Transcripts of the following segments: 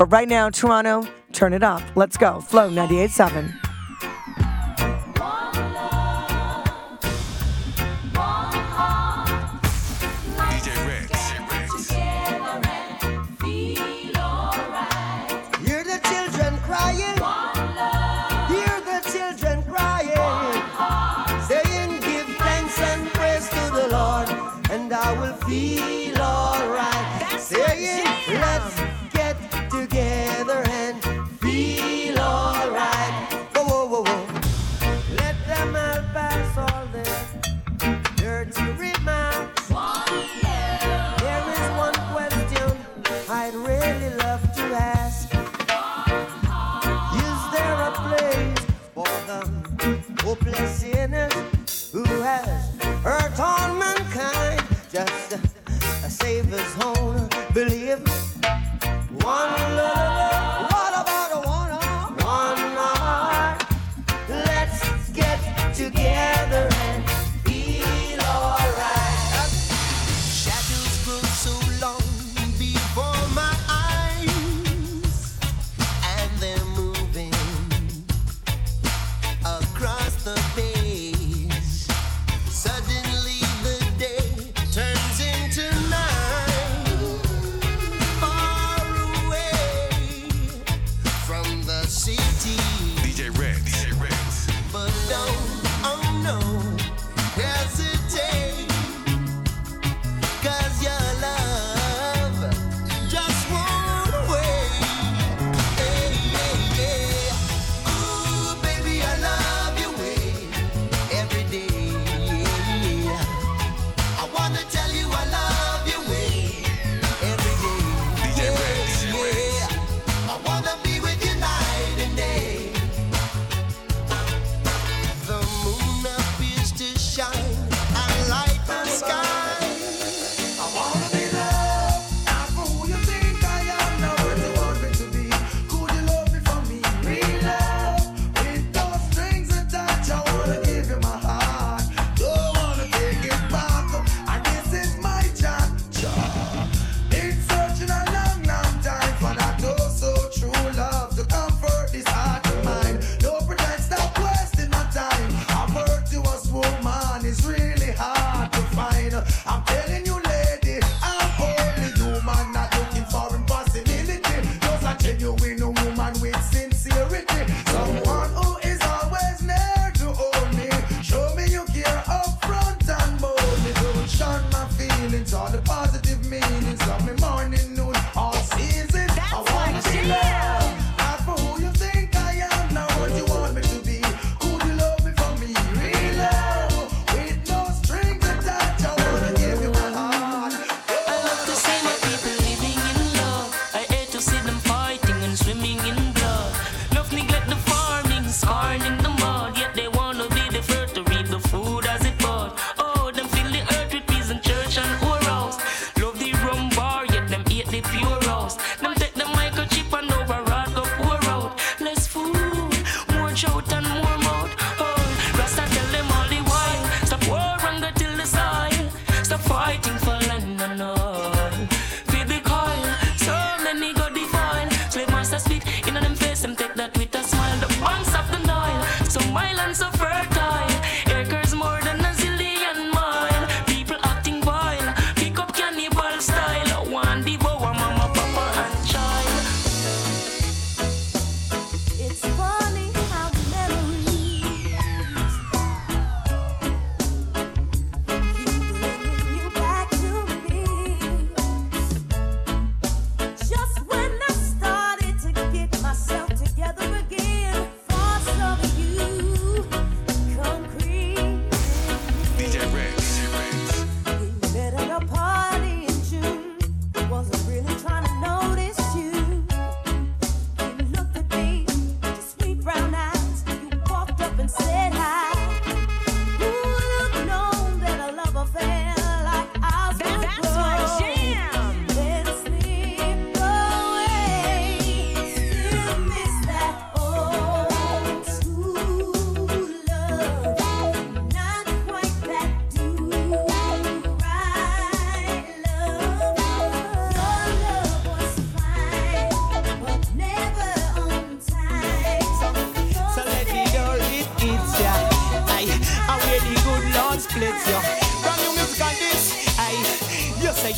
But right now, Toronto, turn it up. Let's go. Flow 98.7.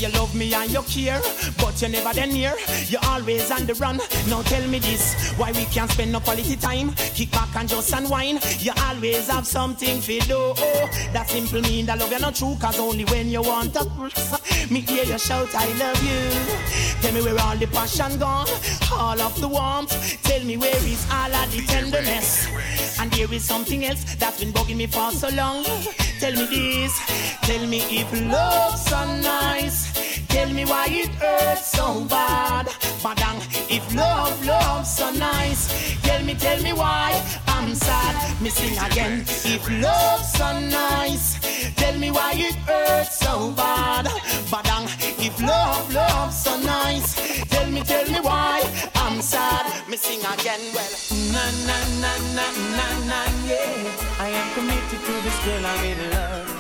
you love me and you care, but you're never then near. You're always on the run. Now tell me this, why we can't spend no quality time? Kick back and just unwind. You always have something to do. That simple mean that love you're not true, cause only when you want to me hear you shout I love you. Tell me where all the passion gone, all of the warmth. Tell me where is all of the tenderness. And there is something else that's been bugging me for so long. Tell me this, tell me if love's so nice, tell me why it hurts so bad. Madang, if love's so nice, tell me why I'm sad. Missing again, if love's so nice, tell me why it hurts so bad. Madang, if love's so nice, tell me why I'm sad. Missing again, well, na na na na na na, yeah. I am committed to this girl I'm in love.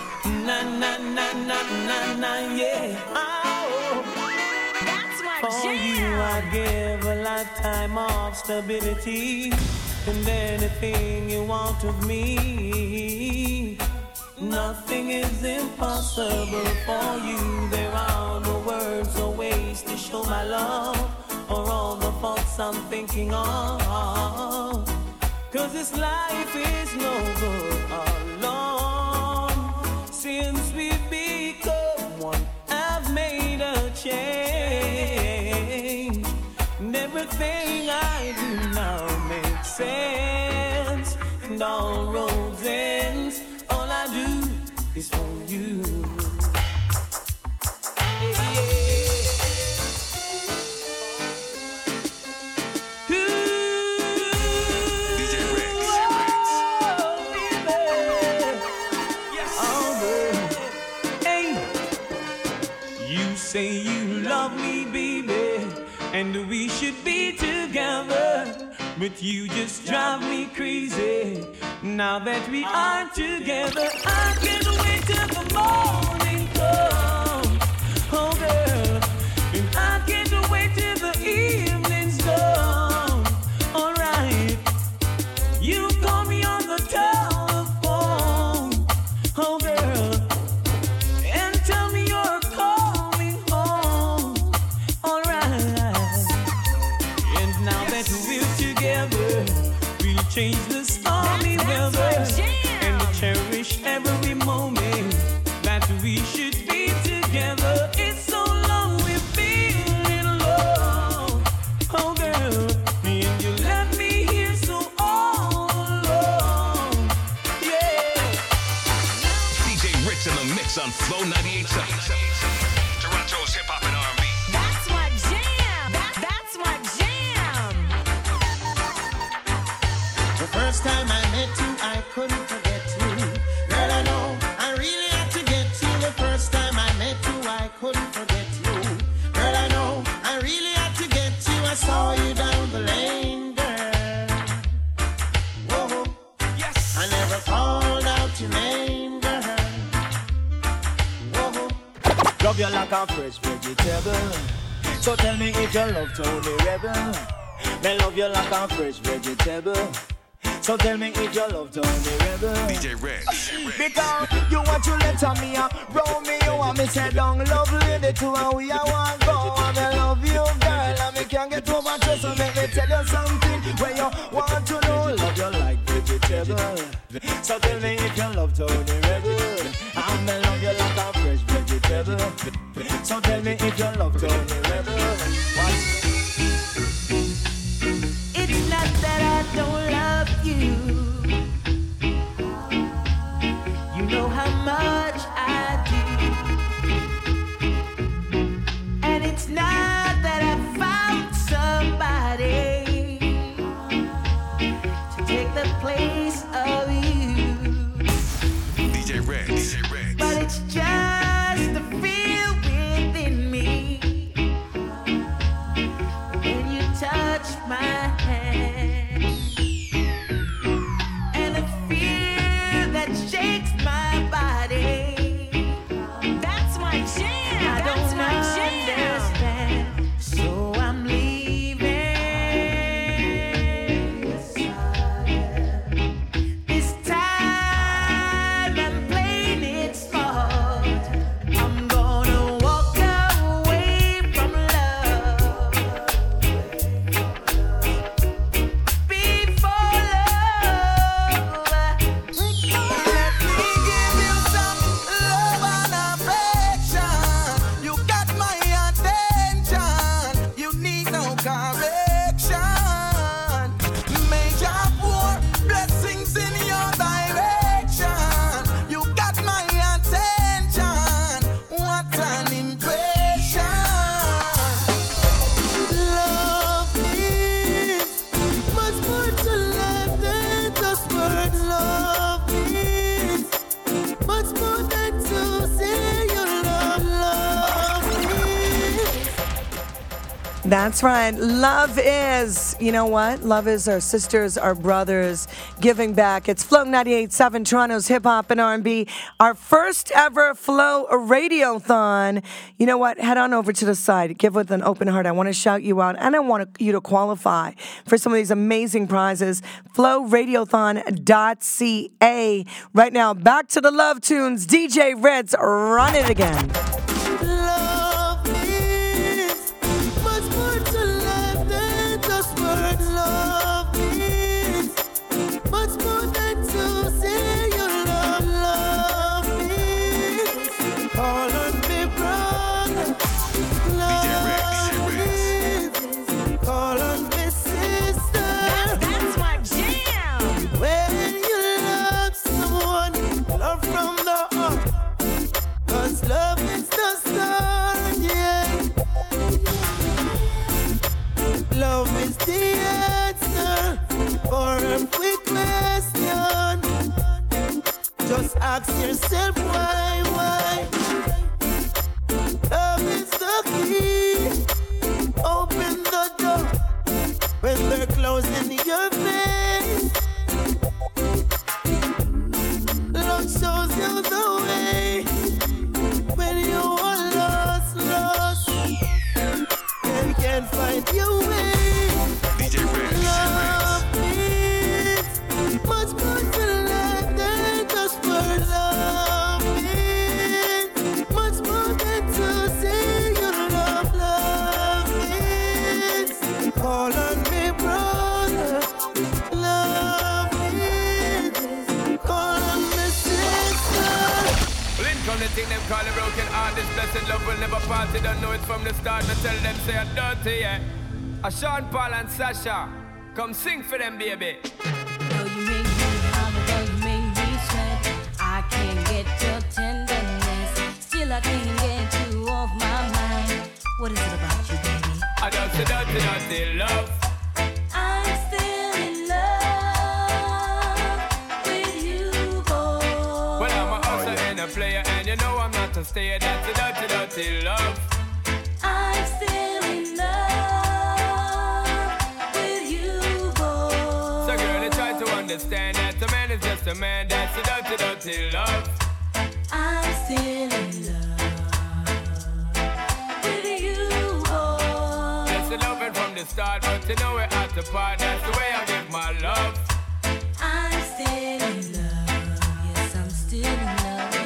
Na na na na na na, yeah. Oh, that's my for jam. You, I give a lifetime of stability and anything you want of me. Nothing is impossible for you. There are no words or ways to show my love or all the faults I'm thinking of. Cause this life is no good alone. Since we've become one, I've made a change. And everything I do now makes sense. And all roads ends. All I do is for you. Yeah. DJ Rex. Oh, yes. Oh, hey. You say you love me, baby, and we should be together. But you just drive me crazy. Now that we are together, I can't wait till the morning comes. Oh girl, and I can't wait till the evening's gone. Alright, you call me on the telephone. Oh girl, and tell me you're coming home. Alright, and now that we're together, we'll change the stormy weather and we'll cherish every moment that we should be together. It's so long we've been in love. Oh girl, and you left me here so all alone. Yeah. DJ Rex in the mix on Flow 98.7, Toronto's hip hop and R&B. First time I met you, I couldn't forget you. Girl, I know I really had to get you. The first time I met you, I couldn't forget you. Girl, I know I really had to get you. I saw you down the lane, girl. Whoa, yes. I never called out your name, girl. Whoa, love you like a fresh vegetable. So tell me if you love Tony Rebbe. Me love you like a fresh vegetable. So tell me if you love Tony Rebbe. DJ Red. Because you want to let on me and roll me, you want me say down love lady to how we are one go. And I love you girl and me can't get over to, so let me tell you something where you want to know. Love you like vegetable. So tell me if you love Tony Rebbe. I'm in love you like a fresh vegetable. So tell me if you love Tony Rebbe. It's not that I don't love you, you know how much I do, and it's not that I found somebody to take the place of you, DJ Rex, but it's just the feel within me when you touch my hand. Gonna walk out. That's right. Love is, you know what? Love is our sisters, our brothers, giving back. It's Flow 98.7, Toronto's hip hop and R&B. Our first ever Flo Radiothon. You know what? Head on over to the side. Give with an open heart. I want to shout you out, and I want you to qualify for some of these amazing prizes. FlowRadiothon.ca. Right now, back to the love tunes. DJ Red's Run It Again. Ask yourself why. Love is the key. Open the door when they're closing your face. Love shows you the way when you are lost. They can't find your way. DJ Rex. Love is much more than them call it broken heart, this blessed love will never part. They don't know it from the start. I tell them say I'm dirty, yeah. A Shaun Paul and Sasha, come sing for them, baby. Though you make me holler, though you make me sweat, I can't get your tenderness. Still I can't get you off my mind. What is it about you, baby? I dirty, dirty, dirty love. I'm still in love with you, boy. Well, I'm a hustler and a player. You know I'm not to stay at dirty, dirty, dirty love. I'm still in love with you, boy. So girl, I try to understand that a man is just a man. That's a dirty, dirty love. I'm still in love with you, boy. That's the loving from the start, but you know we're at the part. That's the way I give my love. I'm still in love. Yes, I'm still in love.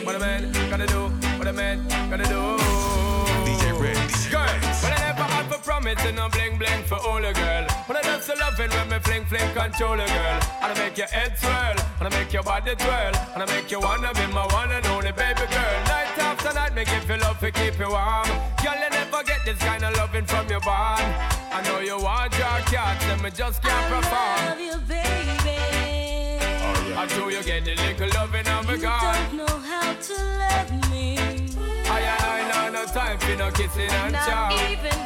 What a man gotta do, what a man gotta do. DJ Rex. Girl, but I never had for promise and no bling bling for all a girl. But I just love it when me fling fling control a girl. And I make your head swirl, and I make your body twirl, and I make you wanna be my one and only baby girl. Night after night, me give you love to keep you warm. Girl, you never get this kind of loving from your bond. I know you want your cats, and me just can't perform. I love you, baby. I do you get the little loving on my God. You don't know how to love me. I ain't no time for no kissing and chow.